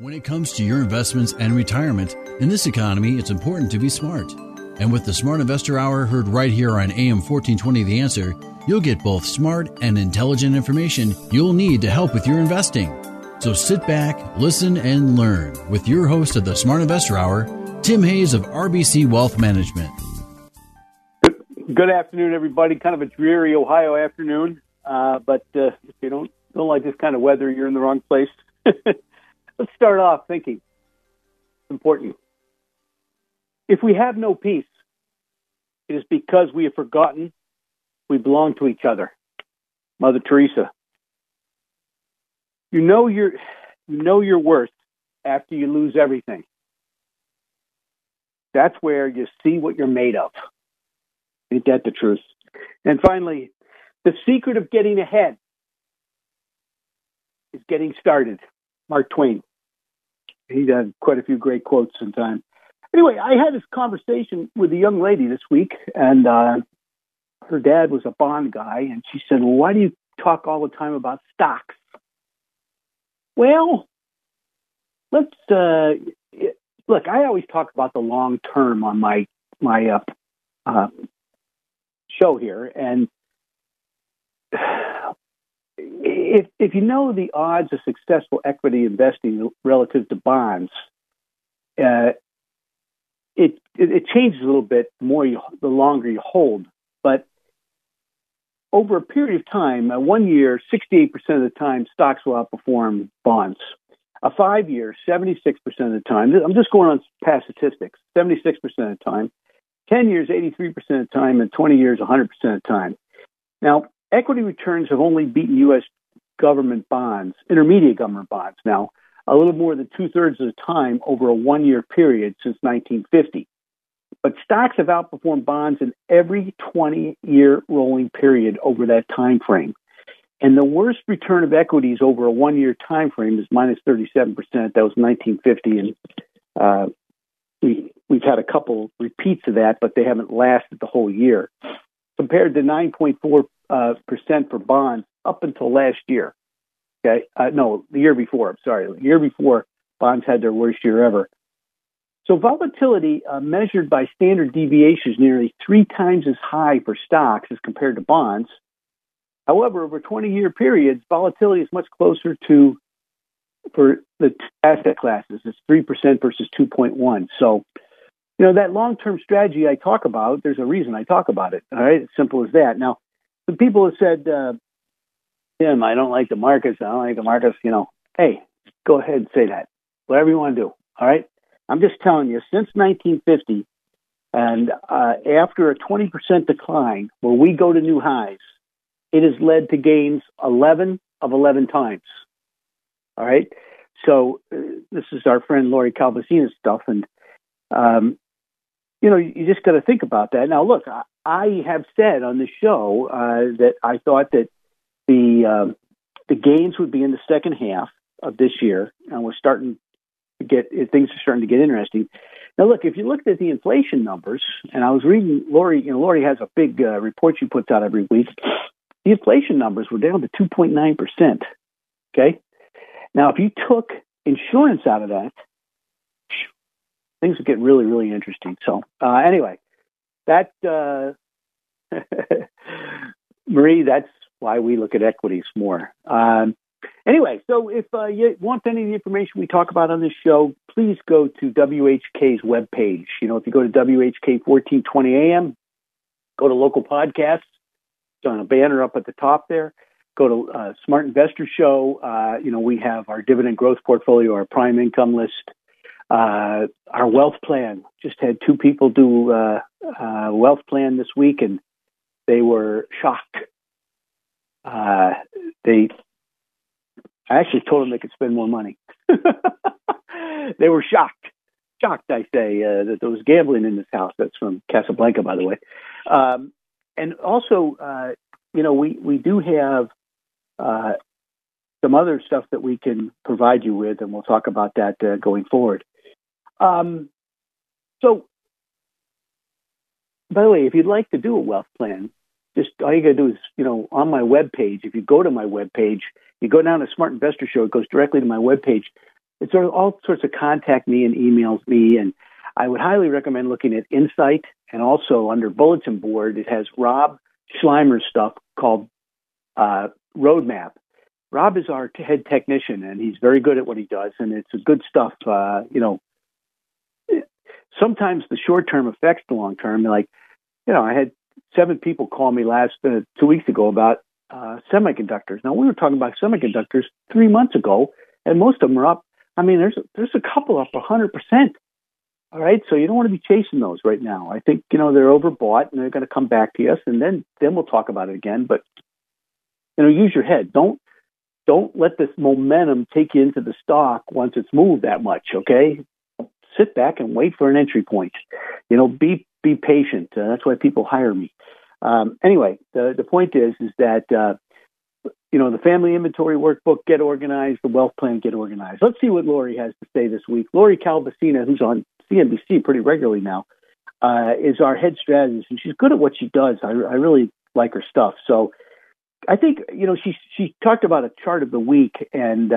When it comes to your investments and retirement, in this economy, it's important to be smart. And with the Smart Investor Hour heard right here on AM 1420 The Answer, you'll get both smart and intelligent information you'll need to help with your investing. So sit back, listen, and learn with your host of the Smart Investor Hour, Tim Hayes of RBC Wealth Management. Good afternoon, everybody. Kind of a dreary Ohio afternoon, but if you don't like this kind of weather, you're in the wrong place. Let's start off thinking. It's important. If we have no peace, it is because we have forgotten we belong to each other. Mother Teresa. You know your worth after you lose everything. That's where you see what you're made of. Ain't that the truth? And finally, the secret of getting ahead is getting started. Mark Twain. He had quite a few great quotes in time. Anyway, I had this conversation with a young lady this week, and her dad was a bond guy, and she said, well, why do you talk all the time about stocks? Well, look, I always talk about the long term on my show here, and if you know the odds of successful equity investing relative to bonds, it changes a little bit the longer you hold. But over a period of time, 1 year, 68% of the time, stocks will outperform bonds. A 5 year, 76% of the time. I'm just going on past statistics. 76% of the time, 10 years, 83% of the time, and 20 years, 100% of the time. Now, equity returns have only beaten U.S. government bonds, intermediate government bonds now, a little more than two-thirds of the time over a one-year period since 1950. But stocks have outperformed bonds in every 20-year rolling period over that time frame. And the worst return of equities over a one-year time frame is minus 37%. That was 1950, and we've had a couple repeats of that, but they haven't lasted the whole year. Compared to 9.4% for bonds up until last year. Okay, the year before. I'm sorry, the year before bonds had their worst year ever. So volatility measured by standard deviation is nearly three times as high for stocks as compared to bonds. However, over 20-year periods, volatility is much closer to for the asset classes. It's 3% versus 2.1. So, you know, that long-term strategy I talk about, there's a reason I talk about it. All right, it's simple as that. Now, some people have said, Tim, I don't like the markets. You know, hey, go ahead and say that. Whatever you want to do. All right? I'm just telling you, since 1950, and after a 20% decline where we go to new highs, it has led to gains 11 of 11 times. All right? So this is our friend Lori Calvasina's stuff, and you know, you just got to think about that. Now, look, I have said on the show that I thought that the gains would be in the second half of this year, and we're starting to get things are starting to get interesting. Now, look, if you looked at the inflation numbers, and I was reading Lori, Lori has a big report she puts out every week. The inflation numbers were down to 2.9%. Okay, now if you took insurance out of that, things would get really, really interesting. So anyway, that Marie, that's why we look at equities more. Anyway, so if you want any of the information we talk about on this show, please go to WHK's webpage. You know, if you go to WHK 1420 AM, go to local podcasts. It's on a banner up at the top there. Go to Smart Investor Show. We have our dividend growth portfolio, our prime income list. Our wealth plan, just had two people do wealth plan this week, and they were shocked. I actually told them they could spend more money. They were shocked, I say, that there was gambling in this house. That's from Casablanca, by the way. And also, you know, we do have some other stuff that we can provide you with, and we'll talk about that going forward. So, by the way, if you'd like to do a wealth plan, just all you got to do is, you know, on my webpage, if you go to my webpage, you go down to Smart Investor Show, it goes directly to my webpage. It's all sorts of contact me and emails me, and I would highly recommend looking at Insight, and also under Bulletin Board, it has Rob Schleimer's stuff called Roadmap. Rob is our head technician, and he's very good at what he does, and it's good stuff. You know, sometimes the short-term affects the long-term. Like, you know, I had 7 people call me last 2 weeks ago about semiconductors. Now, we were talking about semiconductors 3 months ago, and most of them are up. I mean, there's a couple up 100%. All right, so you don't want to be chasing those right now. I think, you know, they're overbought, and they're going to come back to us, and then we'll talk about it again. But, you know, use your head. Don't let this momentum take you into the stock once it's moved that much, okay? Sit back and wait for an entry point. You know, be patient. That's why people hire me. Anyway, the point is that, you know, the family inventory workbook, get organized, the wealth plan, get organized. Let's see what Lori has to say this week. Lori Calvasina, who's on CNBC pretty regularly now, is our head strategist, and she's good at what she does. I really like her stuff. So I think, you know, she talked about a chart of the week, and,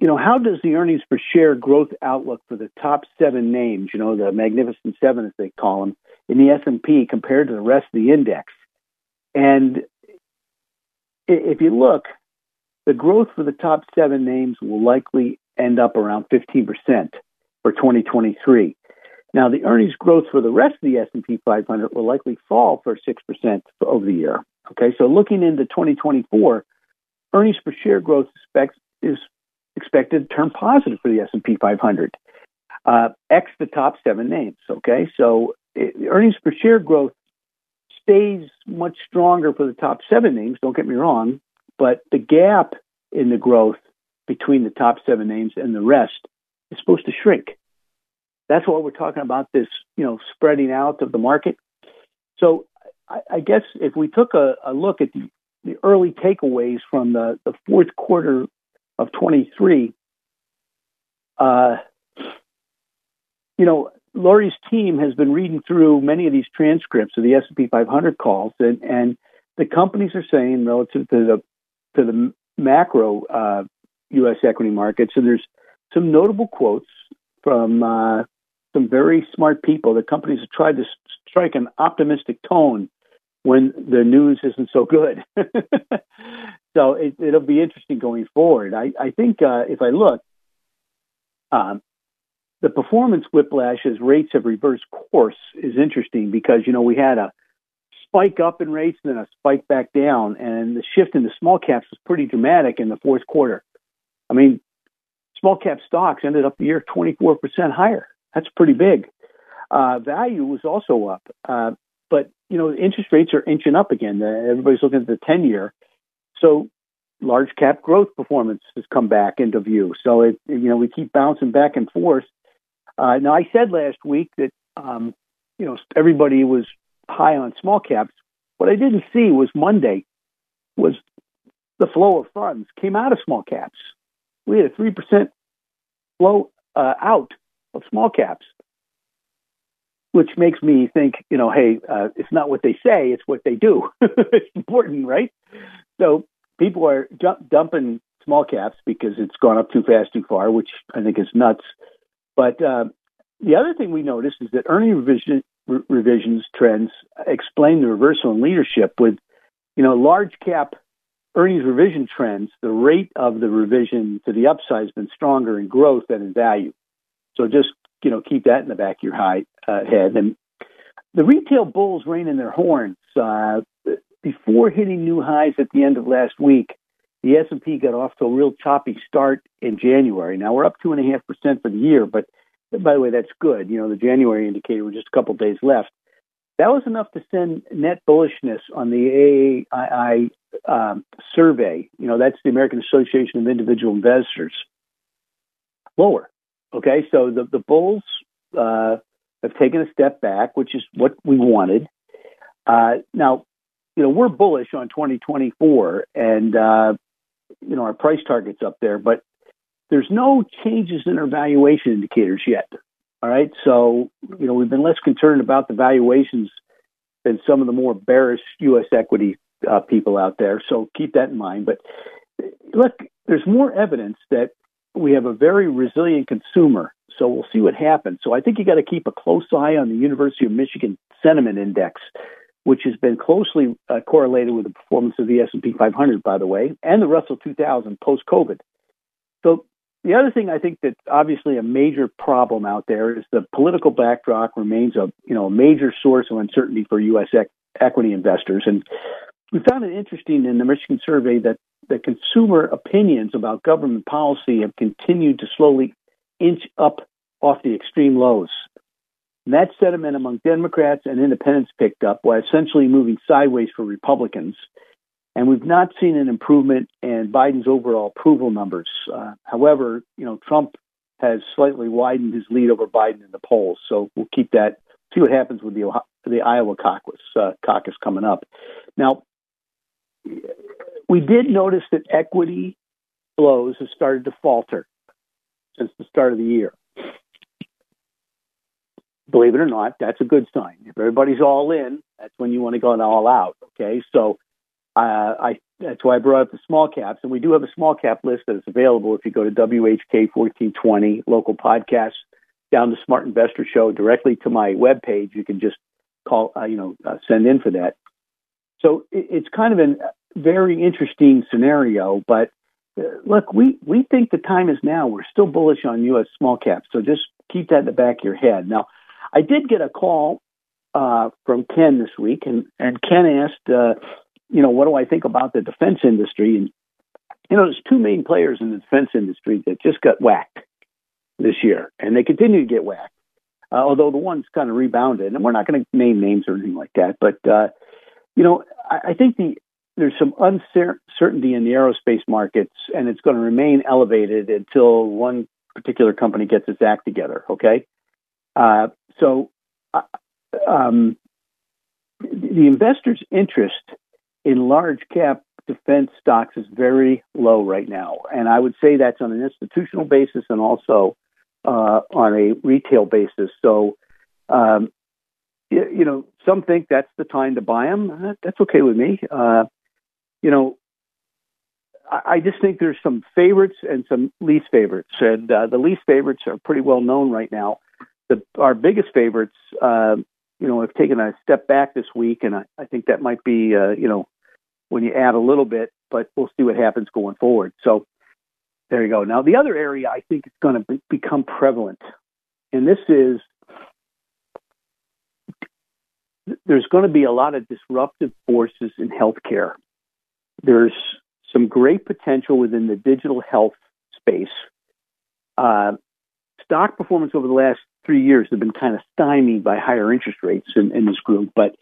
you know, how does the earnings per share growth outlook for the top 7 names, you know, the Magnificent Seven, as they call them, in the S&P compared to the rest of the index? And if you look, the growth for the top 7 names will likely end up around 15% for 2023. Now, the earnings growth for the rest of the S&P 500 will likely fall for 6% over the year. Okay, so looking into 2024, earnings per share growth is expected to turn positive for the S&P 500, X the top 7 names. Okay, so earnings per share growth stays much stronger for the top 7 names, don't get me wrong, but the gap in the growth between the top 7 names and the rest is supposed to shrink. That's why we're talking about this, you know, spreading out of the market. So I guess if we took a look at the early takeaways from the fourth quarter of 23, you know, Lori's team has been reading through many of these transcripts of the S&P 500 calls, and the companies are saying relative to the macro U.S. equity markets, and there's some notable quotes from some very smart people. The companies have tried to strike an optimistic tone when the news isn't so good. So it'll be interesting going forward. I think if I look, the performance whiplash as rates have reversed course is interesting because, you know, we had a spike up in rates and then a spike back down, and the shift into small caps was pretty dramatic in the fourth quarter. I mean, small cap stocks ended up the year 24% higher. That's pretty big. Value was also up. But, you know, interest rates are inching up again. Everybody's looking at the 10-year. So large cap growth performance has come back into view. So, you know, we keep bouncing back and forth. Now, I said last week that, you know, everybody was high on small caps. What I didn't see was Monday was the flow of funds came out of small caps. We had a 3% flow out of small caps, which makes me think, you know, hey, it's not what they say, it's what they do. It's important, right? So people are dumping small caps because it's gone up too fast, too far, which I think is nuts. But the other thing we noticed is that earnings revisions trends explain the reversal in leadership with, you know, large cap earnings revision trends. The rate of the revision to the upside has been stronger in growth than in value. So just, you know, keep that in the back of your head. And the retail bulls rein in their horns. Before hitting new highs at the end of last week, the S&P got off to a real choppy start in January. Now, we're up 2.5% for the year, but by the way, that's good. You know, the January indicator, was just a couple days left. That was enough to send net bullishness on the AAII survey. You know, that's the American Association of Individual Investors. lower. Okay, so the bulls have taken a step back, which is what we wanted. Now, you know, we're bullish on 2024, and you know, our price target's up there, but there's no changes in our valuation indicators yet. All right, so you know, we've been less concerned about the valuations than some of the more bearish U.S. equity people out there. So keep that in mind. But look, there's more evidence that we have a very resilient consumer. So we'll see what happens. So I think you got to keep a close eye on the University of Michigan Sentiment Index, which has been closely correlated with the performance of the S&P 500, by the way, and the Russell 2000 post-COVID. So the other thing I think that's obviously a major problem out there is the political backdrop remains a, you know, a major source of uncertainty for U.S. equity investors. And we found it interesting in the Michigan survey that the consumer opinions about government policy have continued to slowly inch up off the extreme lows. And that sentiment among Democrats and independents picked up while essentially moving sideways for Republicans. And we've not seen an improvement in Biden's overall approval numbers. However, you know, Trump has slightly widened his lead over Biden in the polls. So we'll keep that, see what happens with the Iowa caucus coming up. Now, we did notice that equity flows have started to falter since the start of the year. Believe it or not, that's a good sign. If everybody's all in, that's when you want to go all out. Okay, so that's why I brought up the small caps, and we do have a small cap list that is available if you go to WHK 1420 local podcasts, down to Smart Investor Show, directly to my webpage. You can just call, send in for that. So it's kind of a very interesting scenario, but look, we think the time is now. We're still bullish on U.S. small caps, so just keep that in the back of your head. Now, I did get a call from Ken this week, and Ken asked, what do I think about the defense industry? And, you know, there's two main players in the defense industry that just got whacked this year, and they continue to get whacked, although the one's kind of rebounded. And we're not going to name names or anything like that, but, I think there's some uncertainty in the aerospace markets, and it's going to remain elevated until one particular company gets its act together, okay? So the investors' interest in large-cap defense stocks is very low right now, and I would say that's on an institutional basis and also on a retail basis. So, some think that's the time to buy them. That's okay with me. I just think there's some favorites and some least favorites, and the least favorites are pretty well known right now. Our biggest favorites, have taken a step back this week, and I think that might be, when you add a little bit, but we'll see what happens going forward. So there you go. Now, the other area I think is going to become prevalent, and this is, there's going to be a lot of disruptive forces in healthcare. There's some great potential within the digital health space. Stock performance over the last 3 years have been kind of stymied by higher interest rates in this group, but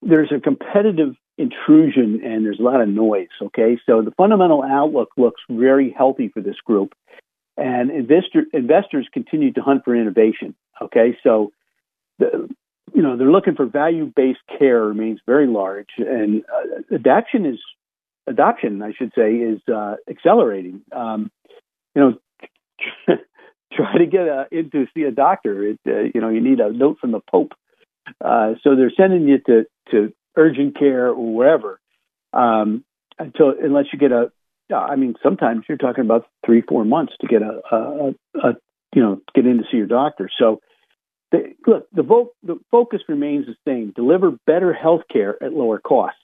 there's a competitive intrusion and there's a lot of noise, okay? So the fundamental outlook looks very healthy for this group, and investors continue to hunt for innovation, okay? So they're looking for value-based care remains very large, and adoption is accelerating. Try to get in to see a doctor. You need a note from the Pope. So they're sending you to urgent care or wherever unless you get sometimes you're talking about 3-4 months to get get in to see your doctor. So the focus remains the same: deliver better health care at lower costs.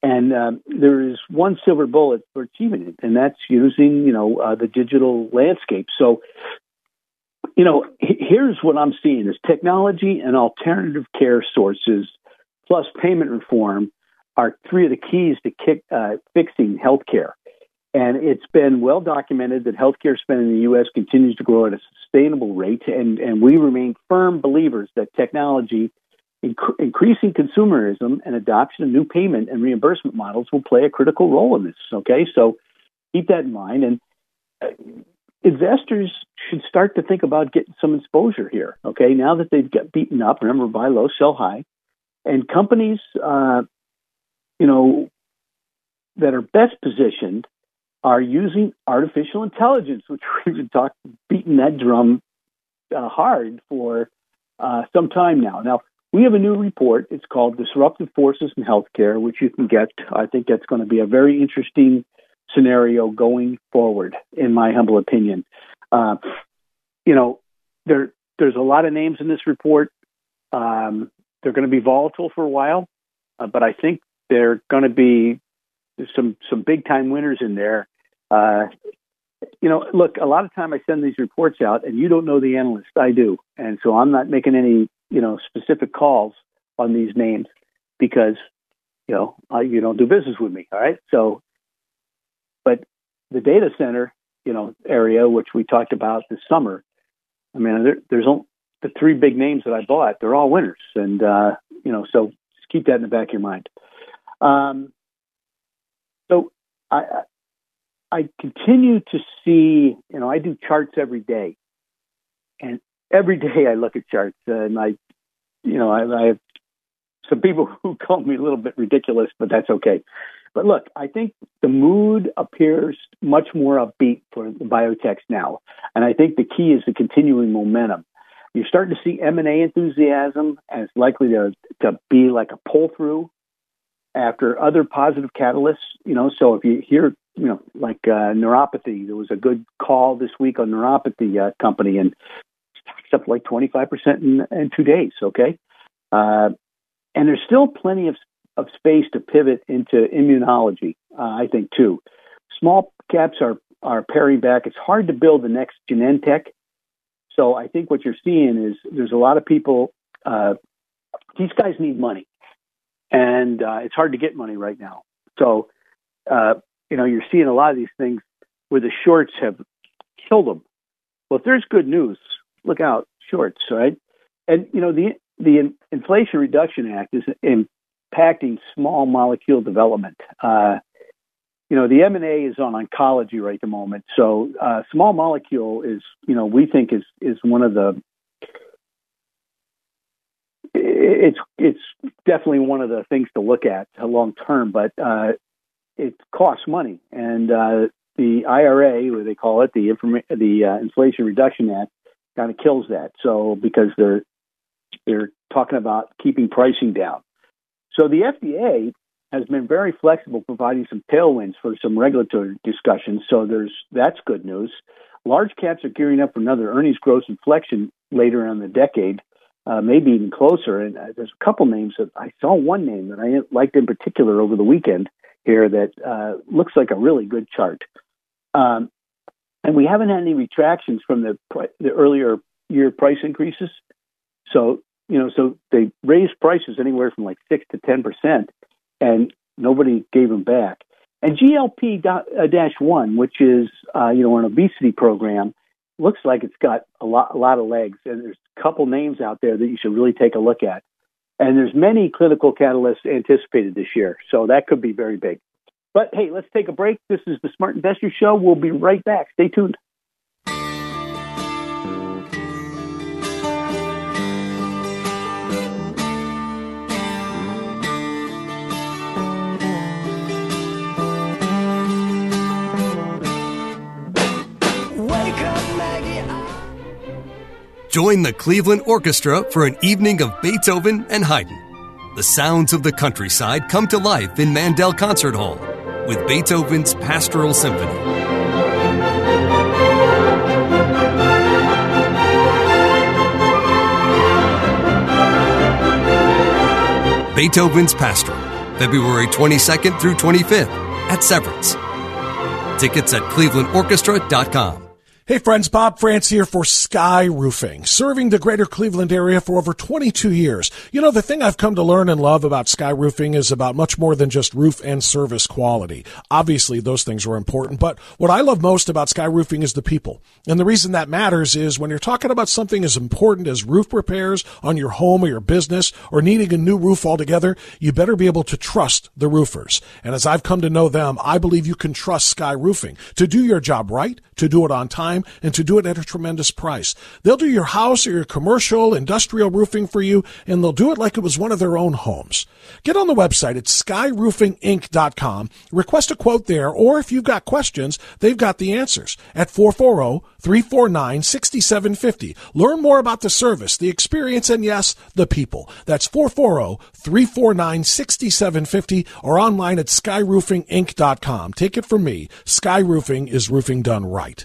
And there is one silver bullet for achieving it, and that's using, the digital landscape. So, here's what I'm seeing is technology and alternative care sources plus payment reform are three of the keys to fixing healthcare. And it's been well documented that healthcare spend in the U.S. continues to grow at a sustainable rate, and we remain firm believers that technology, increasing consumerism, and adoption of new payment and reimbursement models will play a critical role in this. Okay, so keep that in mind. And investors should start to think about getting some exposure here, okay, now that they've got beaten up. Remember, buy low, sell high. And companies, that are best positioned are using artificial intelligence, which we've been beating that drum hard for some time now. Now, we have a new report. It's called Disruptive Forces in Healthcare, which you can get. I think that's going to be a very interesting scenario going forward, in my humble opinion. There's a lot of names in this report. They're going to be volatile for a while, but I think they're going to be some big-time winners in there. Look, a lot of time I send these reports out, and you don't know the analyst. I do. And so I'm not making any, specific calls on these names because, you don't do business with me, all right? So, but the data center, area, which we talked about this summer, I mean, there's only the three big names that I bought. They're all winners. And, so just keep that in the back of your mind. So I continue to see, I do charts every day, and every day I look at charts, and I have some people who call me a little bit ridiculous, but that's okay. But look, I think the mood appears much more upbeat for the biotechs now, and I think the key is the continuing momentum. You're starting to see M&A enthusiasm as likely to be like a pull-through after other positive catalysts, so if you hear, neuropathy, there was a good call this week on neuropathy company, and it's up like 25% in 2 days, okay? And there's still plenty of space to pivot into immunology, I think, too. Small caps are paring back. It's hard to build the next Genentech. So I think what you're seeing is there's a lot of people, these guys need money. And it's hard to get money right now. So, you're seeing a lot of these things where the shorts have killed them. Well, if there's good news, look out, shorts, right? And, the Inflation Reduction Act is impacting small molecule development. The M&A is on oncology right at the moment. So small molecule is, we think is one of the, It's definitely one of the things to look at long term, but it costs money, and the IRA, what they call it, the Inflation Reduction Act, kind of kills that. So because they're talking about keeping pricing down, so the FDA has been very flexible, providing some tailwinds for some regulatory discussions. So that's good news. Large caps are gearing up for another earnings growth inflection later in the decade. Maybe even closer. And there's a couple names that I saw. One name that I liked in particular over the weekend here that looks like a really good chart. And we haven't had any retractions from the earlier year price increases. So, so they raised prices anywhere from like 6 to 10%, and nobody gave them back. And GLP-1, which is, an obesity program, looks like it's got a lot of legs, and there's a couple names out there that you should really take a look at. And there's many clinical catalysts anticipated this year, so that could be very big. But hey, let's take a break. This is the Smart Investor Show. We'll be right back. Stay tuned. Join the Cleveland Orchestra for an evening of Beethoven and Haydn. The sounds of the countryside come to life in Mandel Concert Hall with Beethoven's Pastoral Symphony. Beethoven's Pastoral, February 22nd through 25th at Severance. Tickets at clevelandorchestra.com. Hey friends, Bob France here for Sky Roofing, serving the greater Cleveland area for over 22 years. The thing I've come to learn and love about Sky Roofing is about much more than just roof and service quality. Obviously, those things are important, but what I love most about Sky Roofing is the people. And the reason that matters is when you're talking about something as important as roof repairs on your home or your business or needing a new roof altogether, you better be able to trust the roofers. And as I've come to know them, I believe you can trust Sky Roofing to do your job right, to do it on time, time and to do it at a tremendous price. They'll do your house or your commercial, industrial roofing for you, and they'll do it like it was one of their own homes. Get on the website at skyroofinginc.com, request a quote there, or if you've got questions, they've got the answers at 440-349-6750. Learn more about the service, the experience, and yes, the people. That's 440-349-6750 or online at skyroofinginc.com. Take it from me. Sky Roofing is roofing done right.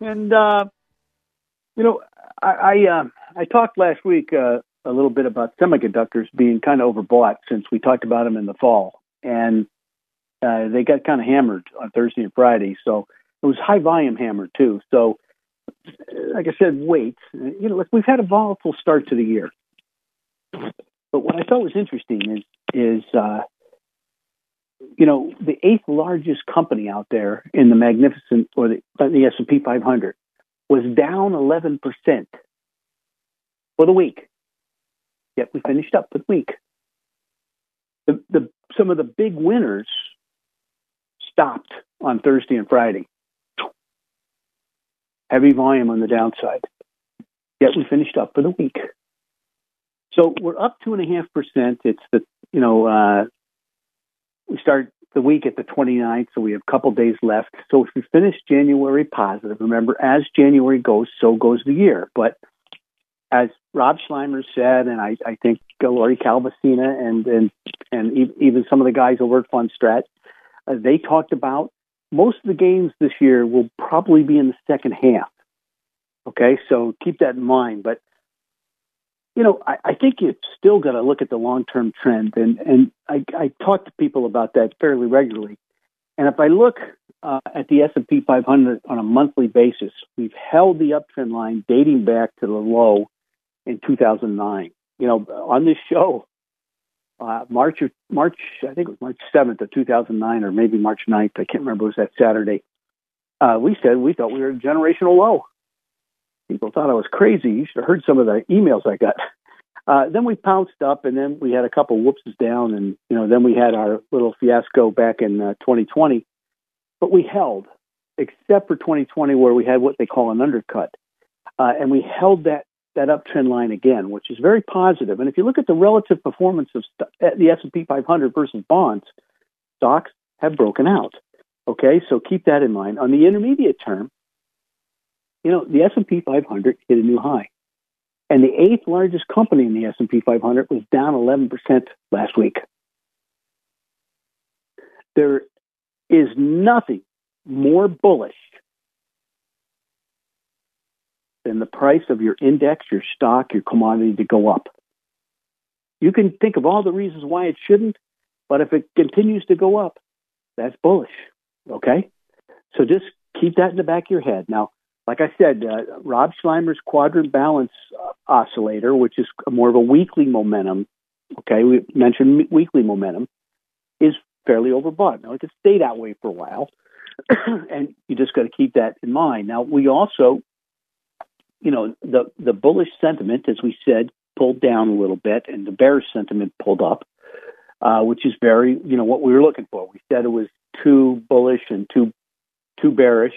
And, I talked last week a little bit about semiconductors being kind of overbought since we talked about them in the fall. And they got kind of hammered on Thursday and Friday. So it was high volume hammered, too. So, like I said, wait. You know, look, we've had a volatile start to the year. But what I thought was interesting is the eighth largest company out there in the magnificent, or the S&P 500, was down 11% for the week. Yet we finished up for the week. Some of the big winners stopped on Thursday and Friday. Heavy volume on the downside. Yet we finished up for the week. So we're up 2.5%. It's we start the week at the 29th, so we have a couple days left. So if we finish January positive, remember, as January goes, so goes the year. But as Rob Schleimer said, and I think Lori Calvasina and even some of the guys over at Fundstrat, they talked about most of the gains this year will probably be in the second half. Okay, so keep that in mind. But, you know, I think you've still got to look at the long-term trend. And I talk to people about that fairly regularly. And if I look at the S&P 500 on a monthly basis, we've held the uptrend line dating back to the low in 2009. You know, on this show, March 7th of 2009, or maybe March 9th. I can't remember. It was that Saturday. We said we thought we were at a generational low. People thought I was crazy. You should have heard some of the emails I got. Then we pounced up, and then we had a couple whoopses down, and you know, then we had our little fiasco back in 2020. But we held, except for 2020, where we had what they call an undercut, and we held that uptrend line again, which is very positive. And if you look at the relative performance of the S&P 500 versus bonds, stocks have broken out. Okay, so keep that in mind. On the intermediate term, you know, the S&P 500 hit a new high. And the eighth largest company in the S&P 500 was down 11% last week. There is nothing more bullish than the price of your index, your stock, your commodity to go up. You can think of all the reasons why it shouldn't, but if it continues to go up, that's bullish, okay? So just keep that in the back of your head. Now, like I said, Rob Schleimer's quadrant balance oscillator, which is more of a weekly momentum, okay, we mentioned weekly momentum, is fairly overbought. Now, it could stay that way for a while, and you just got to keep that in mind. Now, we also... You know, the bullish sentiment, as we said, pulled down a little bit, and the bearish sentiment pulled up, which is very, you know, what we were looking for. We said it was too bullish and too bearish.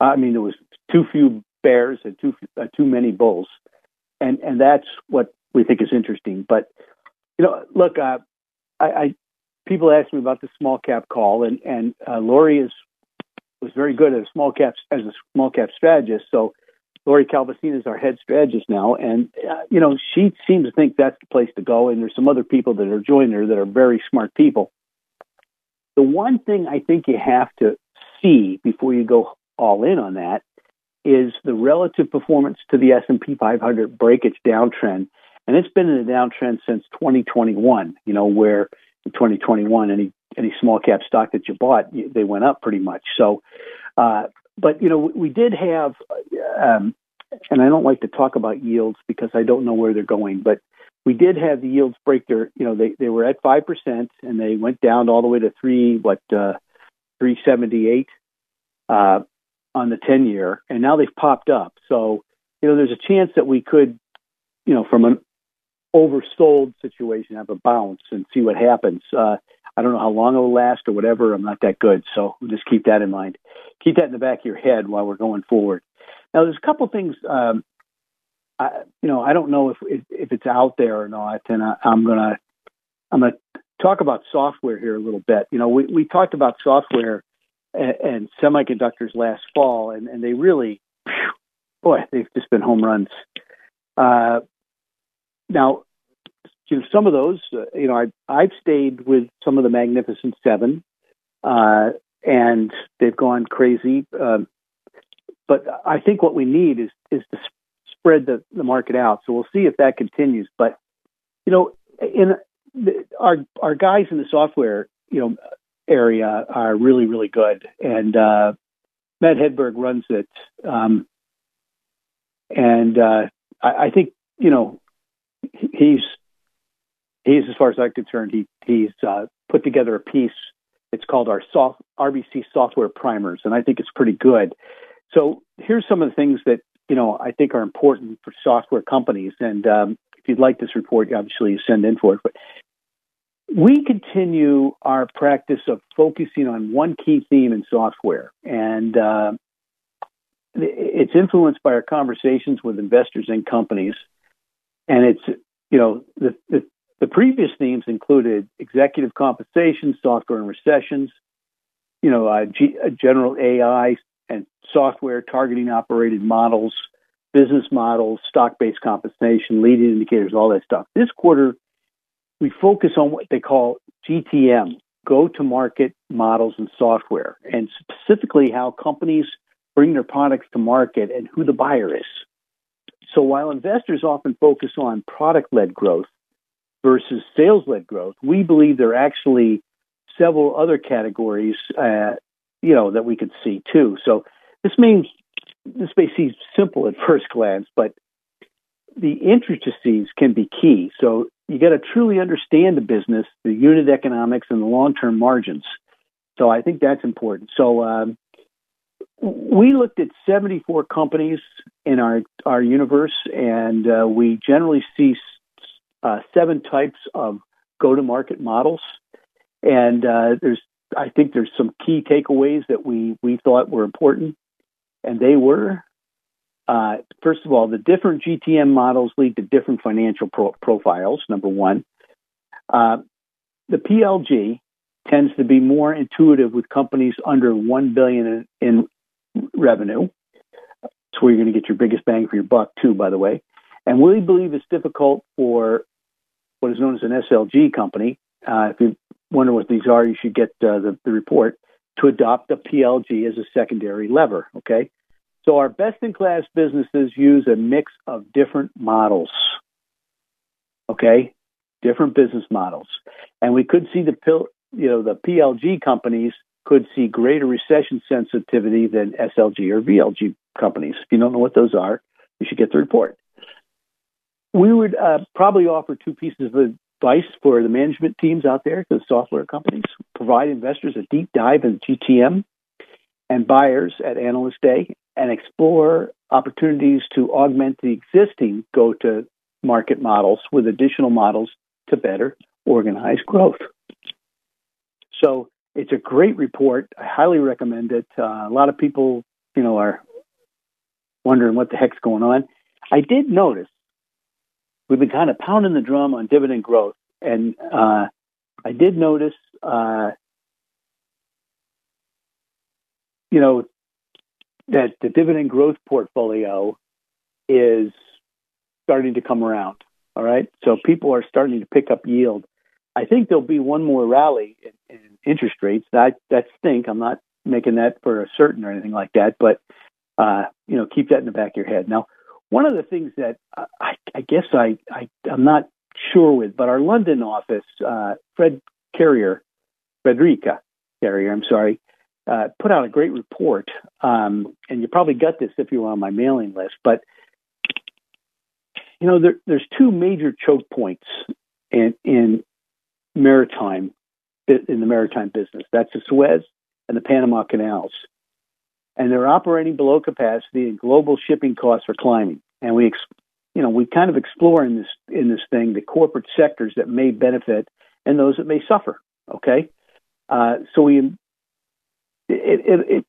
I mean, there was too few bears and too many bulls, and that's what we think is interesting. But you know, look, I people ask me about the small cap call, and Lori was very good at a small cap strategist, so. Lori Calvasina is our head strategist now, and you know, she seems to think that's the place to go, and there's some other people that are joining her that are very smart people. The one thing I think you have to see before you go all in on that is the relative performance to the S&P 500 break its downtrend, and it's been in a downtrend since 2021, you know, where in 2021, any small cap stock that you bought, they went up pretty much. So, but you know, we did have, and I don't like to talk about yields because I don't know where they're going, but we did have the yields break their, you know, they were at 5% and they went down all the way to 378 on the 10 year, and now they've popped up. So, you know, there's a chance that we could, you know, from an oversold situation, have a bounce and see what happens. I don't know how long it'll last or whatever. I'm not that good. So just keep that in mind. Keep that in the back of your head while we're going forward. Now, there's a couple things, I don't know if it's out there or not. And I'm going to talk about software here a little bit. You know, we talked about software and semiconductors last fall, and they really, they've just been home runs. Now, you know, some of those, I've stayed with some of the Magnificent Seven, and they've gone crazy. But I think what we need is to spread the market out. So we'll see if that continues. But, you know, in our guys in the software, area are really, really good. And Matt Hedberg runs it. I think, he's as far as I'm concerned, he's put together a piece. It's called our RBC Software Primers, and I think it's pretty good. So here's some of the things that, I think are important for software companies. And if you'd like this report, obviously you send in for it. But we continue our practice of focusing on one key theme in software. And it's influenced by our conversations with investors and companies. And it's, the previous themes included executive compensation, software and recessions, general AI and software, targeting operated models, business models, stock-based compensation, leading indicators, all that stuff. This quarter, we focus on what they call GTM, go-to-market models and software, and specifically how companies bring their products to market and who the buyer is. So while investors often focus on product-led growth versus sales-led growth, we believe there are actually several other categories that we could see too. So this may seem simple at first glance, but the intricacies can be key. So you got to truly understand the business, the unit economics, and the long-term margins. So I think that's important. So we looked at 74 companies in our universe, and we generally see seven types of go-to-market models. And I think there's some key takeaways that we thought were important, and they were, first of all, the different GTM models lead to different financial profiles, number one. The PLG tends to be more intuitive with companies under $1 billion in revenue. That's where you're going to get your biggest bang for your buck, too, by the way. And we believe it's difficult for what is known as an SLG company. If you wonder what these are, you should get the report, to adopt the PLG as a secondary lever, okay? So our best-in-class businesses use a mix of different models, okay? Different business models. And we could see the PLG companies could see greater recession sensitivity than SLG or VLG companies. If you don't know what those are, you should get the report. We would probably offer two pieces of advice for the management teams out there, the software companies. Provide investors a deep dive in GTM and buyers at Analyst Day, and explore opportunities to augment the existing go-to-market models with additional models to better organize growth. So it's a great report. I highly recommend it. A lot of people, are wondering what the heck's going on. I did notice we've been kind of pounding the drum on dividend growth. And I did notice, that the dividend growth portfolio is starting to come around. All right. So people are starting to pick up yield. I think there'll be one more rally in interest rates. That's think. I'm not making that for a certain or anything like that, but, keep that in the back of your head. Now, one of the things that I guess I'm not sure with, but our London office, Fred Carrier, Frederica Carrier, put out a great report, and you probably got this if you were on my mailing list, but you know, there's two major choke points in the maritime business. That's the Suez and the Panama Canals. And they're operating below capacity, and global shipping costs are climbing. And we kind of explore in this thing the corporate sectors that may benefit and those that may suffer. Okay, so there's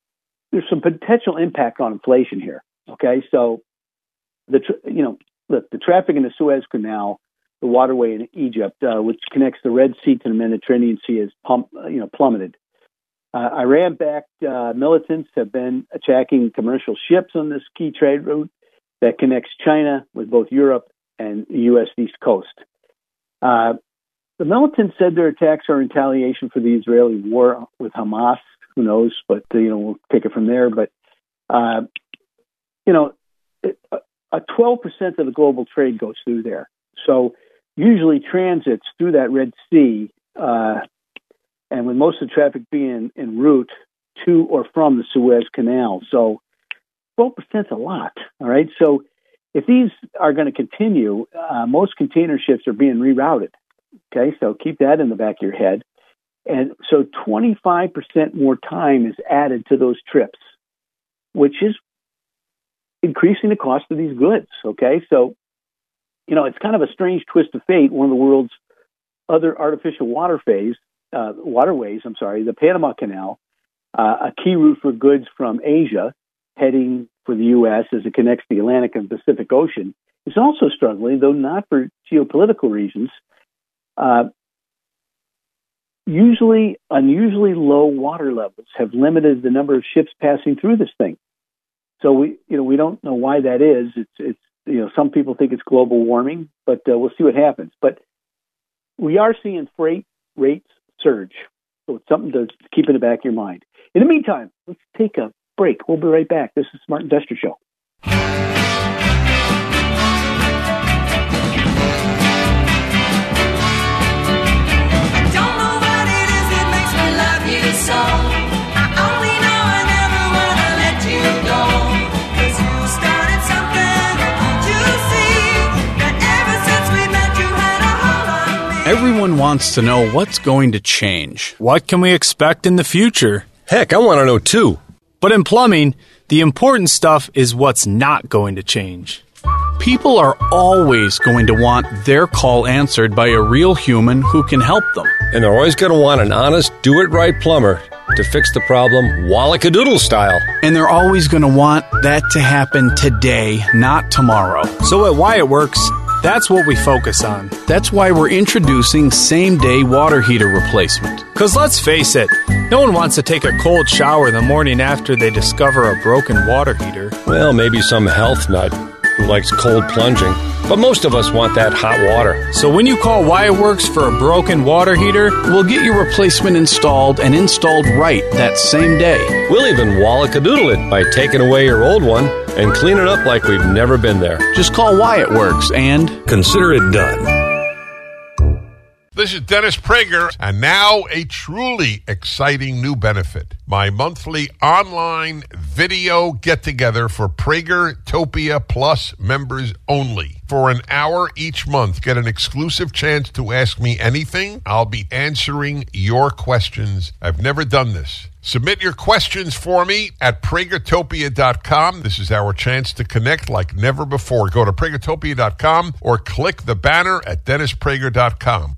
some potential impact on inflation here. Okay, so the traffic in the Suez Canal, the waterway in Egypt, which connects the Red Sea to the Mediterranean Sea, is plummeted. Iran-backed militants have been attacking commercial ships on this key trade route that connects China with both Europe and the U.S. East Coast. The militants said their attacks are retaliation for the Israeli war with Hamas. Who knows? But we'll take it from there. But 12% of the global trade goes through there. So usually transits through that Red Sea. And with most of the traffic being en route to or from the Suez Canal. So 12% is a lot, all right? So if these are going to continue, most container ships are being rerouted, okay? So keep that in the back of your head. And so 25% more time is added to those trips, which is increasing the cost of these goods, okay? So, it's kind of a strange twist of fate. One of the world's other artificial waterways, the Panama Canal, a key route for goods from Asia heading for the U.S. as it connects the Atlantic and Pacific Ocean, is also struggling, though not for geopolitical reasons. Unusually low water levels have limited the number of ships passing through this thing. So we don't know why that is. It's some people think it's global warming, but we'll see what happens. But we are seeing freight rates surge. So it's something to keep in the back of your mind. In the meantime, let's take a break. We'll be right back. This is Smart Investor Show. I don't know what it is that makes me love you so. I only know I never want to let you go. Because you started something, don't you see? That ever since we met, you had a hold on me. Everyone wants to know what's going to change. What can we expect in the future? Heck, I want to know too. But in plumbing, the important stuff is what's not going to change. People are always going to want their call answered by a real human who can help them. And they're always going to want an honest, do-it-right plumber to fix the problem wallackadoodle style. And they're always going to want that to happen today, not tomorrow. So at Wyatt Works, that's what we focus on. That's why we're introducing same-day water heater replacement. Because let's face it, no one wants to take a cold shower the morning after they discover a broken water heater. Well, maybe some health nut who likes cold plunging. But most of us want that hot water. So when you call Wyatt Works for a broken water heater, we'll get your replacement installed and installed right that same day. We'll even wallackadoodle it by taking away your old one and clean it up like we've never been there. Just call Wyatt Works and consider it done. This is Dennis Prager, and now a truly exciting new benefit. My monthly online video get-together for Pragertopia Plus members only. For an hour each month, get an exclusive chance to ask me anything. I'll be answering your questions. I've never done this. Submit your questions for me at pragertopia.com. This is our chance to connect like never before. Go to pragertopia.com or click the banner at dennisprager.com.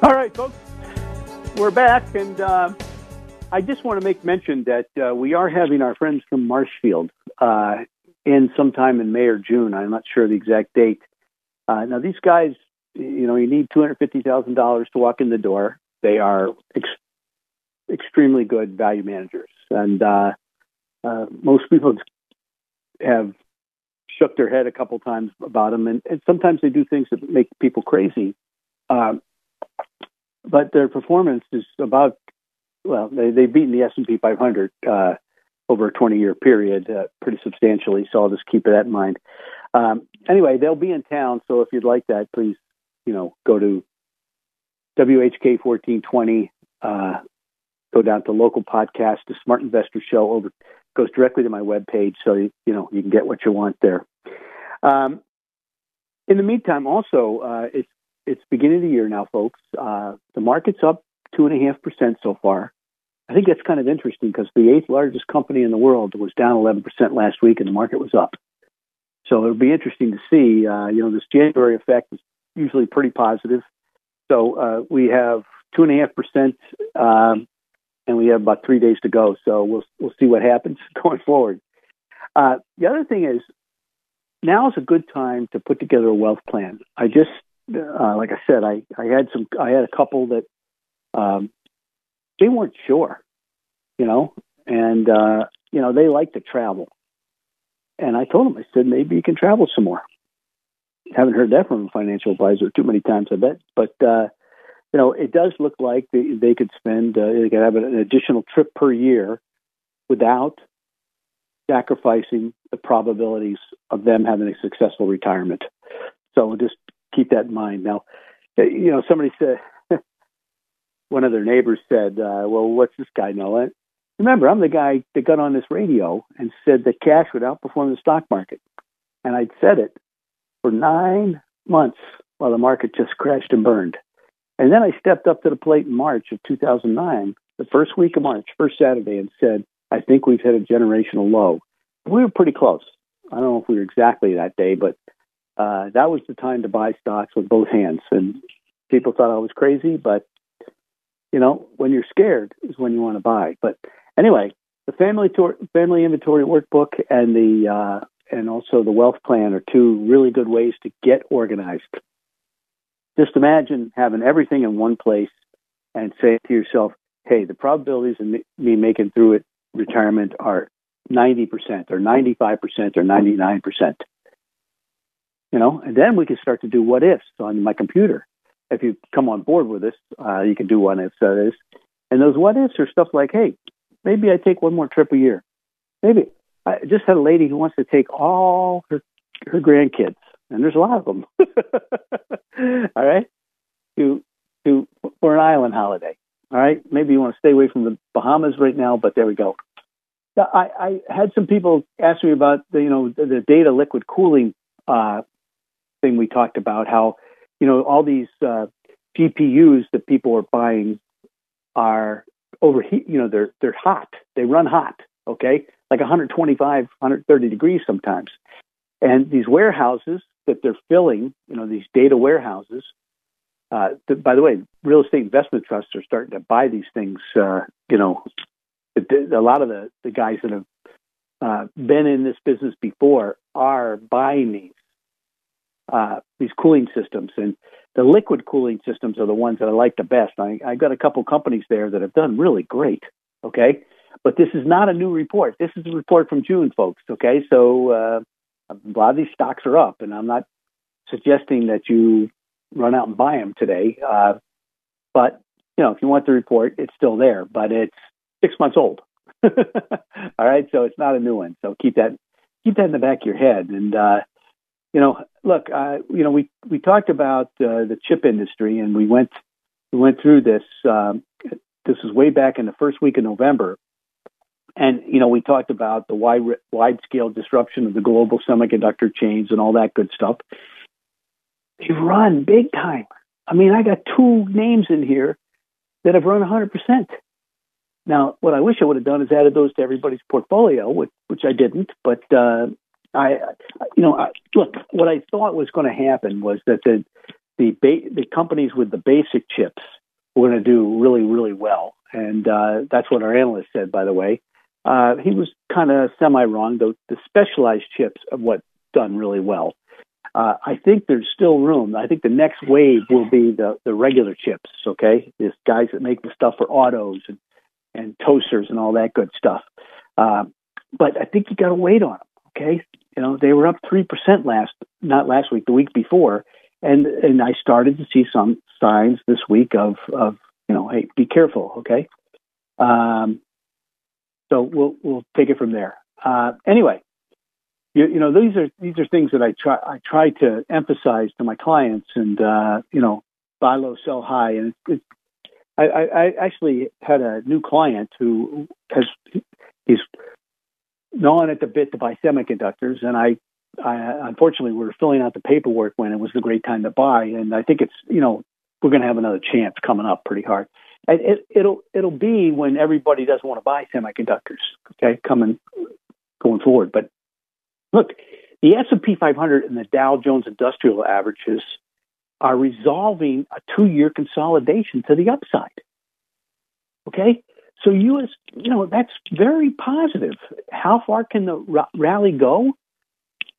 All right, folks, we're back, and I just want to make mention that we are having our friends from Marshfield in sometime in May or June. I'm not sure the exact date. Now, these guys, you need $250,000 to walk in the door. They are extremely good value managers. And most people have shook their head a couple times about them. And sometimes they do things that make people crazy. But their performance is about, well, they've beaten the S&P 500 over a 20-year period pretty substantially. So I'll just keep that in mind. Anyway, they'll be in town. So if you'd like that, please, go to WHK 1420, go down to local podcast, The Smart Investor Show goes directly to my webpage. So, you can get what you want there. In the meantime, also, it's beginning of the year now, folks. The market's up 2.5% so far. I think that's kind of interesting because the eighth largest company in the world was down 11% last week and the market was up. So it'll be interesting to see. This January effect is usually pretty positive. So we have 2.5%, and we have about 3 days to go. So we'll see what happens going forward. The other thing is, now is a good time to put together a wealth plan. I just like I said, I had a couple that they weren't sure, and they like to travel. And I told them, I said, maybe you can travel some more. Haven't heard that from a financial advisor too many times, I bet. But, it does look like they could spend, they could have an additional trip per year without sacrificing the probabilities of them having a successful retirement. So just keep that in mind. Now, somebody said, one of their neighbors said, well, what's this guy know? Remember, I'm the guy that got on this radio and said that cash would outperform the stock market. And I'd said it for 9 months while the market just crashed and burned. And then I stepped up to the plate in March of 2009, the first week of March, first Saturday, and said, I think we've hit a generational low. We were pretty close. I don't know if we were exactly that day, but that was the time to buy stocks with both hands. And people thought I was crazy, but, when you're scared is when you want to buy. But anyway, the family inventory workbook and the and also the wealth plan are two really good ways to get organized. Just imagine having everything in one place and say to yourself, hey, the probabilities of me making through it retirement are 90% or 95% or 99%. And then we can start to do what ifs on my computer. If you come on board with us, you can do what ifs, that is. And those what ifs are stuff like, hey, maybe I take one more trip a year. Maybe. I just had a lady who wants to take all her grandkids, and there's a lot of them, all right, for an island holiday, all right? Maybe you want to stay away from the Bahamas right now, but there we go. I had some people ask me about, the data liquid cooling thing we talked about, how, all these GPUs that people are buying are overheat, they're hot. They run hot, okay? Like 125, 130 degrees sometimes. And these warehouses that they're filling, these data warehouses, by the way, real estate investment trusts are starting to buy these things. A lot of the guys that have been in this business before are buying these cooling systems. And the liquid cooling systems are the ones that I like the best. I got a couple companies there that have done really great, okay? But this is not a new report. This is a report from June, folks, okay? So a lot of these stocks are up, and I'm not suggesting that you run out and buy them today. But, if you want the report, it's still there, but it's 6 months old. All right? So it's not a new one. So keep that in the back of your head. And, look, we talked about the chip industry, and we went through this. This was way back in the first week of November. And, we talked about the wide-scale disruption of the global semiconductor chains and all that good stuff. They run big time. I mean, I got two names in here that have run 100%. Now, what I wish I would have done is added those to everybody's portfolio, which I didn't. But, look, what I thought was going to happen was that the companies with the basic chips were going to do really, really well. And that's what our analyst said, by the way. He was kind of semi-wrong, though the specialized chips are what done really well. I think there's still room. I think the next wave will be the regular chips, okay? These guys that make the stuff for autos and toasters and all that good stuff. But I think you got to wait on them, okay? You know, they were up 3% the week before. And I started to see some signs this week of you know, hey, be careful, okay? So we'll take it from there. Anyway, you know these are things that I try to emphasize to my clients, and you know, buy low, sell high. And I actually had a new client who he's gnawing at the bit to buy semiconductors, and I unfortunately we were filling out the paperwork when it was the great time to buy, and I think it's, you know, we're going to have another chance coming up pretty hard. And it'll be when everybody doesn't want to buy semiconductors, okay, going forward. But look, the S&P 500 and the Dow Jones Industrial Averages are resolving a 2-year consolidation to the upside. Okay, so that's very positive. How far can the rally go?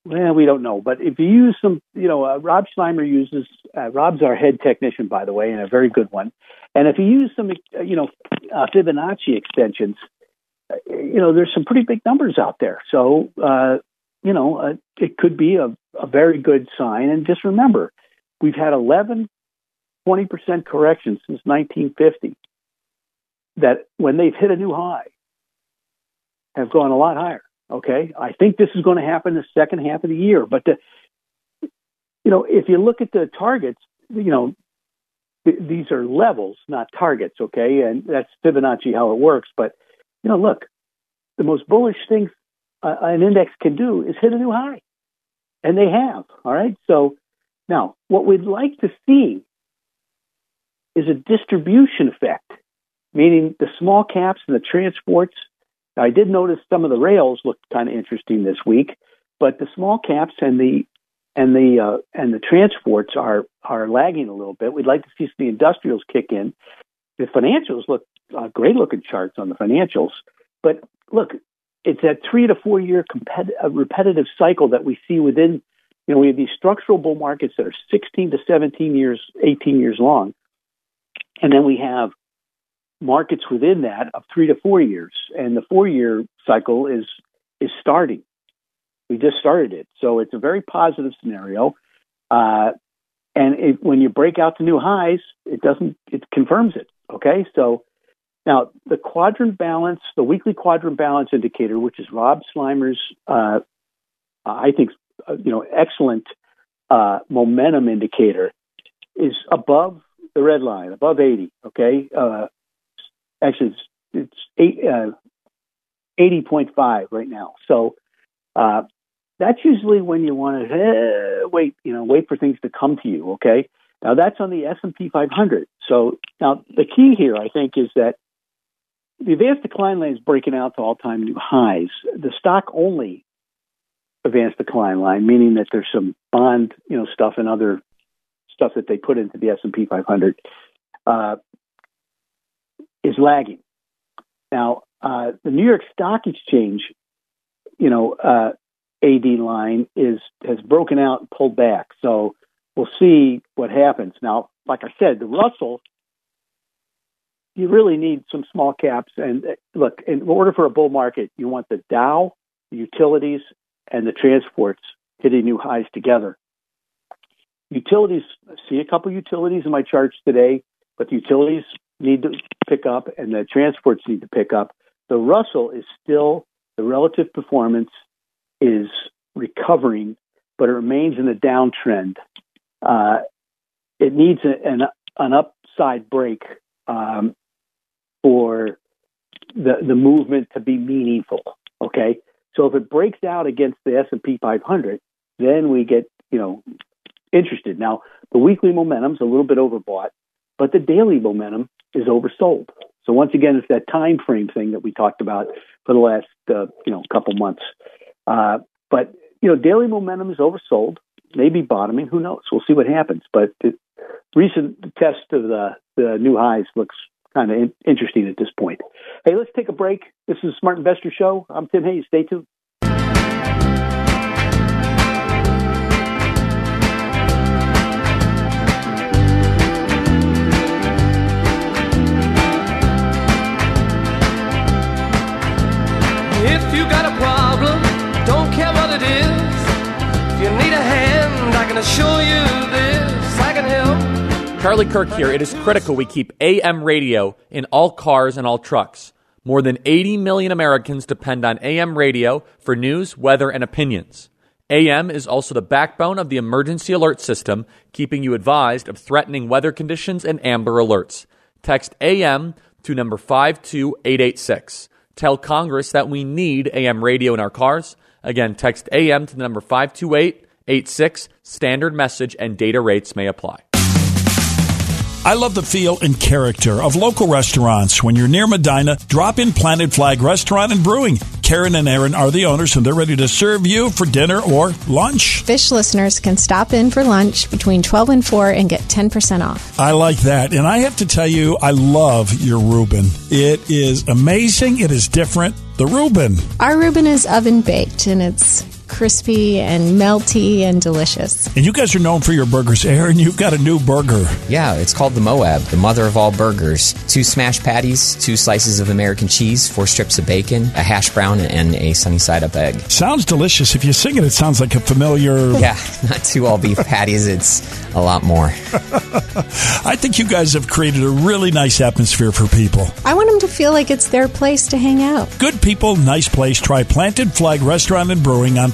Well, we don't know, but if you use some, you know, Rob Schleimer uses, Rob's our head technician, by the way, and a very good one. And if you use some, Fibonacci extensions, you know, there's some pretty big numbers out there. So, you know, it could be a very good sign. And just remember, we've had 11, 20% corrections since 1950 that when they've hit a new high have gone a lot higher. Okay, I think this is going to happen the second half of the year. But, you know, if you look at the targets, you know, these are levels, not targets, okay? And that's Fibonacci how it works. But, you know, look, the most bullish thing an index can do is hit a new high. And they have, all right? So now what we'd like to see is a distribution effect, meaning the small caps and the transports. I did notice some of the rails looked kind of interesting this week, but the small caps and the transports are lagging a little bit. We'd like to see the industrials kick in. The financials look great looking charts on the financials, but look, it's that 3 to 4 year repetitive cycle that we see within. You know, we have these structural bull markets that are 16 to 17 years, 18 years long, and then we have markets within that of 3 to 4 years, and the 4-year cycle is starting. We just started it, so it's a very positive scenario. And when you break out to new highs, it confirms it. Okay, so now the weekly quadrant balance indicator, which is Rob Schleimer's, I think, you know, excellent momentum indicator, is above the red line, above 80. Okay. Actually, it's 80.5 right now. So that's usually when you want to wait for things to come to you, okay? Now, that's on the S&P 500. So now the key here, I think, is that the advanced decline line is breaking out to all-time new highs. The stock-only advanced decline line, meaning that there's some bond, you know, stuff and other stuff that they put into the S&P 500, is lagging. Now, the New York Stock Exchange, you know, AD line has broken out and pulled back. So we'll see what happens. Now, like I said, the Russell, you really need some small caps. And look, in order for a bull market, you want the Dow, the utilities, and the transports hitting new highs together. Utilities, I see a couple utilities in my charts today, but the utilities need to pick up, and the transports need to pick up. The Russell is still, the relative performance is recovering, but it remains in a downtrend. It needs an upside break for the movement to be meaningful, okay? So if it breaks out against the S&P 500, then we get, you know, interested. Now, the weekly momentum's a little bit overbought, but the daily momentum is oversold. So once again, it's that time frame thing that we talked about for the last couple months. But you know, daily momentum is oversold, maybe bottoming. Who knows? We'll see what happens. But the recent test of the new highs looks kind of interesting at this point. Hey, let's take a break. This is the Smart Investor Show. I'm Tim Hayes. Stay tuned. Charlie Kirk here. It is critical we keep AM radio in all cars and all trucks. More than 80 million Americans depend on AM radio for news, weather, and opinions. AM is also the backbone of the emergency alert system, keeping you advised of threatening weather conditions and amber alerts. Text AM to number 52886. Tell Congress that we need AM radio in our cars. Again, text AM to the number 52886. Standard message and data rates may apply. I love the feel and character of local restaurants. When you're near Medina, drop in Planted Flag Restaurant and Brewing. Karen and Aaron are the owners, and they're ready to serve you for dinner or lunch. Fish listeners can stop in for lunch between 12 and 4 and get 10% off. I like that. And I have to tell you, I love your Reuben. It is amazing. It is different. The Reuben. Our Reuben is oven baked, and it's crispy and melty and delicious. And you guys are known for your burgers. Aaron, you've got a new burger. Yeah, it's called the Moab, the mother of all burgers. 2 smash patties, 2 slices of American cheese, 4 strips of bacon, a hash brown, and a sunny-side-up egg. Sounds delicious. If you sing it, it sounds like a familiar... Yeah, not 2 all-beef patties. It's a lot more. I think you guys have created a really nice atmosphere for people. I want them to feel like it's their place to hang out. Good people, nice place. Try Planted Flag Restaurant and Brewing on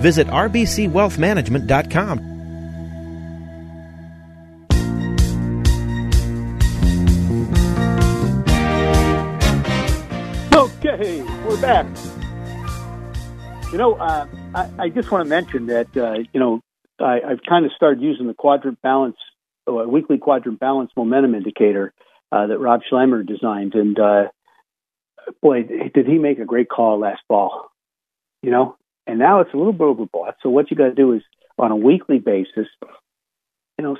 Visit rbcwealthmanagement.com. Okay, we're back. You know, I just want to mention that, I've kind of started using the weekly quadrant balance momentum indicator that Rob Schleimer designed. And, boy, did he make a great call last fall, you know? And now it's a little bit overbought. So what you got to do is, on a weekly basis,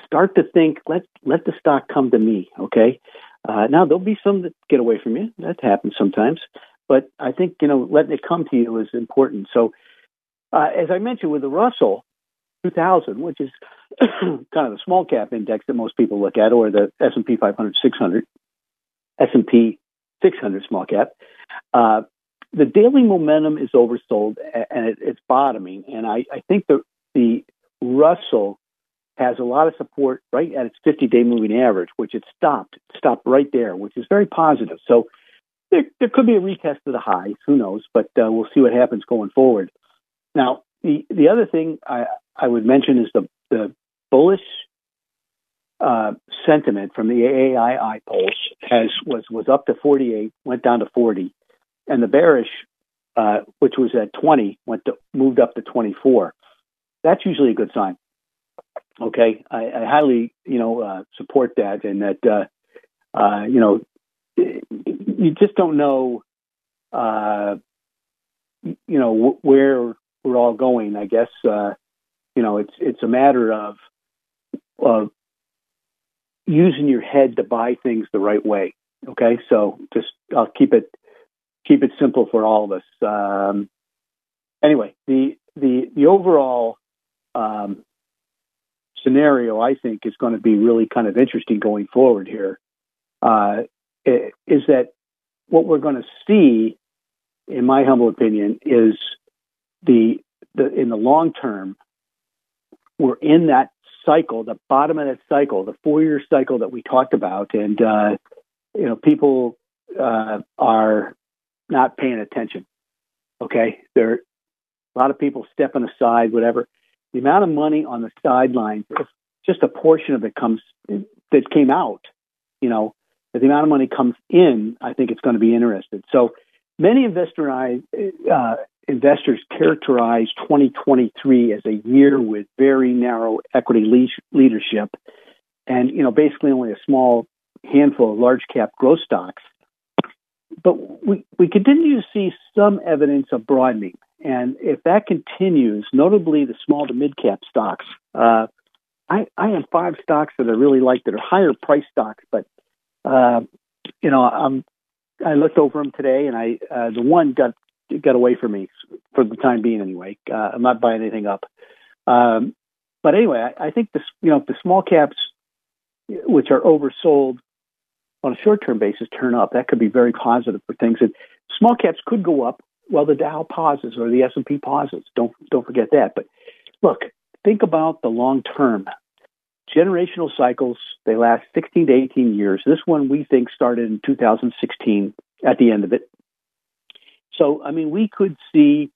start to think, let the stock come to me, okay? Now, there'll be some that get away from you. That happens sometimes. But I think, letting it come to you is important. So as I mentioned with the Russell 2000, which is kind of the small cap index that most people look at, or the S&P 500, 600, S&P 600 small cap, the daily momentum is oversold, and it's bottoming. And I think the Russell has a lot of support right at its 50-day moving average, which it stopped. It stopped right there, which is very positive. So there could be a retest of the highs. Who knows? But we'll see what happens going forward. Now, the other thing I would mention is the bullish sentiment from the AAII polls was up to 48, went down to 40. And the bearish, which was at 20, moved up to 24. That's usually a good sign. Okay, I highly, support that, and that, you just don't know, where we're all going. I guess it's a matter of using your head to buy things the right way. Okay, so I'll keep it simple for all of us. Anyway, the overall scenario, I think, is going to be really kind of interesting going forward here, is that what we're going to see, in my humble opinion, is in the long term, we're in that cycle, the bottom of that cycle, the 4-year cycle that we talked about. And, people are not paying attention. Okay. There are a lot of people stepping aside, whatever. The amount of money on the sidelines, just a portion of it that came out, if the amount of money comes in, I think it's going to be interesting. So many investors characterize 2023 as a year with very narrow equity leadership. And, basically only a small handful of large cap growth stocks. But we continue to see some evidence of broadening. And if that continues, notably the small to mid-cap stocks, I am 5 stocks that I really like that are higher price stocks, but you know, I looked over them today, and the one got away from me for the time being. Anyway, I'm not buying anything up. But anyway, I think this, you know, the small caps, which are oversold on a short-term basis, turn up. That could be very positive for things. And small caps could go up while the Dow pauses or the S&P pauses. Don't forget that. But look, think about the long term. Generational cycles, they last 16 to 18 years. This one, we think, started in 2016 at the end of it. So, I mean, we could see,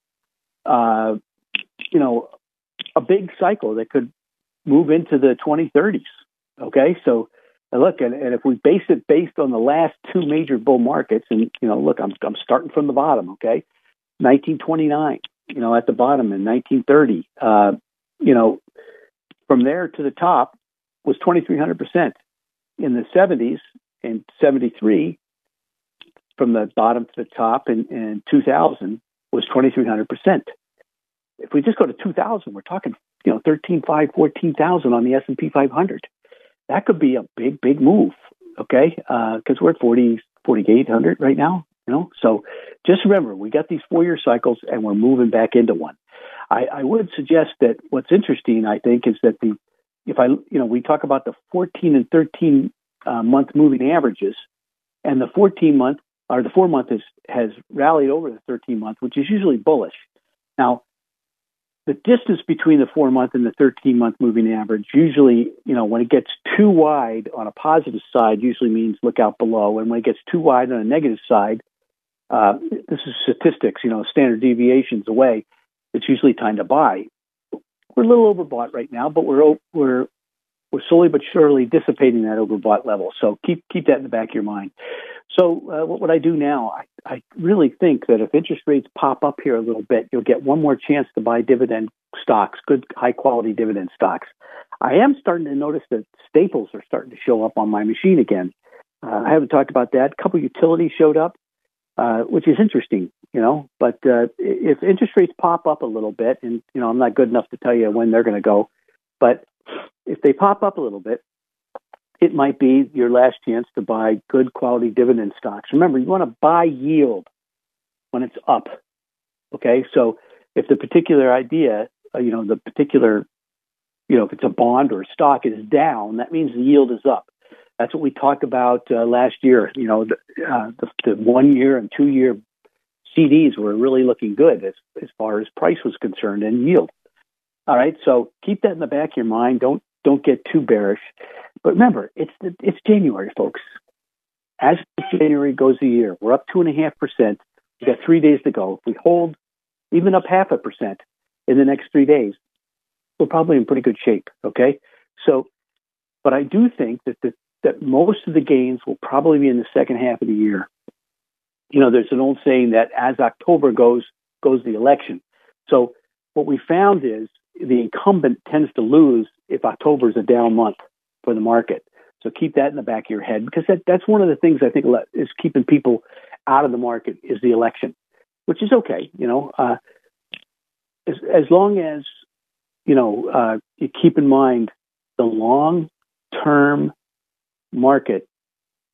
you know, a big cycle that could move into the 2030s. Okay, so look, and if we base it based on the last two major bull markets, and, you know, look, I'm starting from the bottom, okay? 1929, you know, at the bottom in 1930, you know, from there to the top was 2,300%. In the 70s and 73, from the bottom to the top in 2000 was 2,300%. If we just go to 2000, we're talking, you know, 13,500, 14,000 on the S&P 500. That could be a big, big move, okay? Because we're at 4,800 right now, you know? So just remember, we got these four-year cycles, and we're moving back into one. I would suggest that what's interesting, I think, is that we talk about the 14 and 13 month moving averages, and the 14-month or the 4-month has rallied over the 13-month, which is usually bullish. Now, the distance between the 4-month and the 13-month moving average usually, you know, when it gets too wide on a positive side, usually means look out below. And when it gets too wide on a negative side, this is statistics, you know, standard deviations away, it's usually time to buy. We're a little overbought right now, but we're slowly but surely dissipating that overbought level. So keep that in the back of your mind. So what would I do now? I really think that if interest rates pop up here a little bit, you'll get one more chance to buy dividend stocks, good, high-quality dividend stocks. I am starting to notice that staples are starting to show up on my machine again. I haven't talked about that. A couple utilities showed up, which is interesting, you know. But if interest rates pop up a little bit, and, you know, I'm not good enough to tell you when they're going to go, but if they pop up a little bit, it might be your last chance to buy good quality dividend stocks. Remember, you want to buy yield when it's up, okay? So if the particular idea, if it's a bond or a stock is down, that means the yield is up. That's what we talked about last year. You know, the 1-year and 2-year CDs were really looking good as far as price was concerned and yield. All right, so keep that in the back of your mind. Don't get too bearish. But remember, it's January, folks. As January goes a year, we're up 2.5%. We've got 3 days to go. If we hold even up 0.5% in the next 3 days, we're probably in pretty good shape, okay? So, but I do think that most of the gains will probably be in the second half of the year. You know, there's an old saying that as October goes the election. So what we found is the incumbent tends to lose if October is a down month for the market. So keep that in the back of your head, because that's one of the things I think is keeping people out of the market is the election, which is okay. You know, as long as, you know, you keep in mind the long-term market,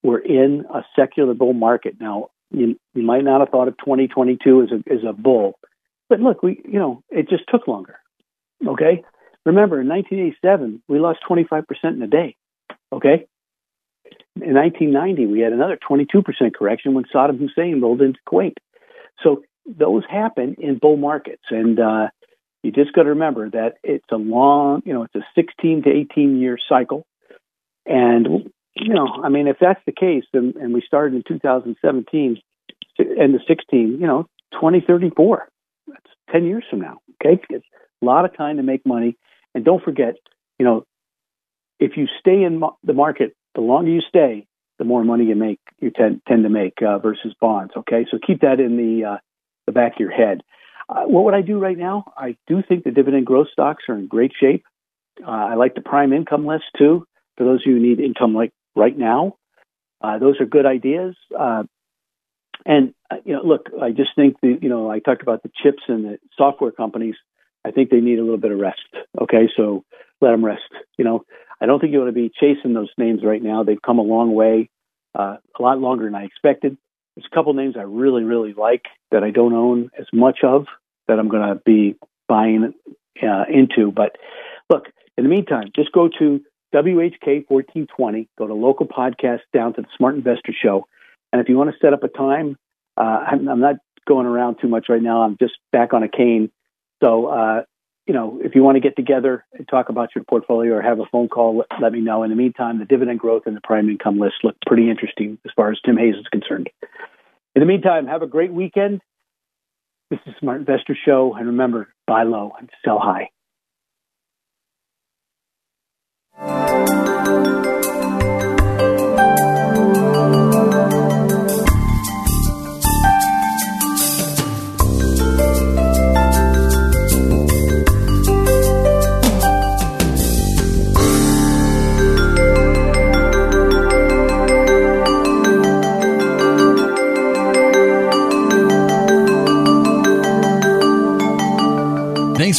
we're in a secular bull market. Now, you might not have thought of 2022 as a bull, but look, it just took longer. Okay. Remember, in 1987, we lost 25% in a day, okay? In 1990, we had another 22% correction when Saddam Hussein rolled into Kuwait. So those happen in bull markets, and you just got to remember that it's a long, you know, it's a 16 to 18-year cycle. And, you know, I mean, if that's the case, then, and we started in 2017, end of 16, you know, 2034, that's 10 years from now, okay? It's a lot of time to make money. And don't forget, you know, if you stay in the market, the longer you stay, the more money you make. You tend to make versus bonds. Okay, so keep that in the back of your head. What would I do right now? I do think the dividend growth stocks are in great shape. I like the prime income list too. For those of you who need income, like right now, those are good ideas. Look, I just think I talked about the chips and the software companies. I think they need a little bit of rest, okay? So let them rest. You know, I don't think you want to be chasing those names right now. They've come a long way. a lot longer than I expected. There's a couple names I really, really like that I don't own as much of that I'm going to be buying into. But look, in the meantime, just go to WHK 1420, go to local podcast down to the Smart Investor Show. And if you want to set up a time, I'm not going around too much right now. I'm just back on a cane. So, if you want to get together and talk about your portfolio or have a phone call, let me know. In the meantime, the dividend growth and the prime income list look pretty interesting as far as Tim Hayes is concerned. In the meantime, have a great weekend. This is Smart Investor Show. And remember, buy low and sell high. Thanks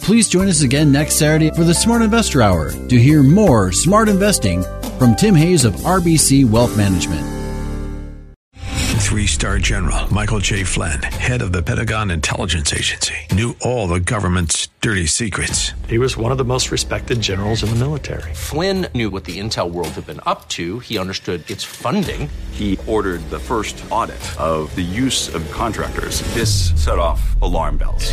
Please join us again next Saturday for the Smart Investor Hour to hear more smart investing from Tim Hayes of RBC Wealth Management. 3-star General Michael J. Flynn, head of the Pentagon Intelligence Agency, knew all the government's dirty secrets. He was one of the most respected generals in the military. Flynn knew what the intel world had been up to. He understood its funding. He ordered the first audit of the use of contractors. This set off alarm bells.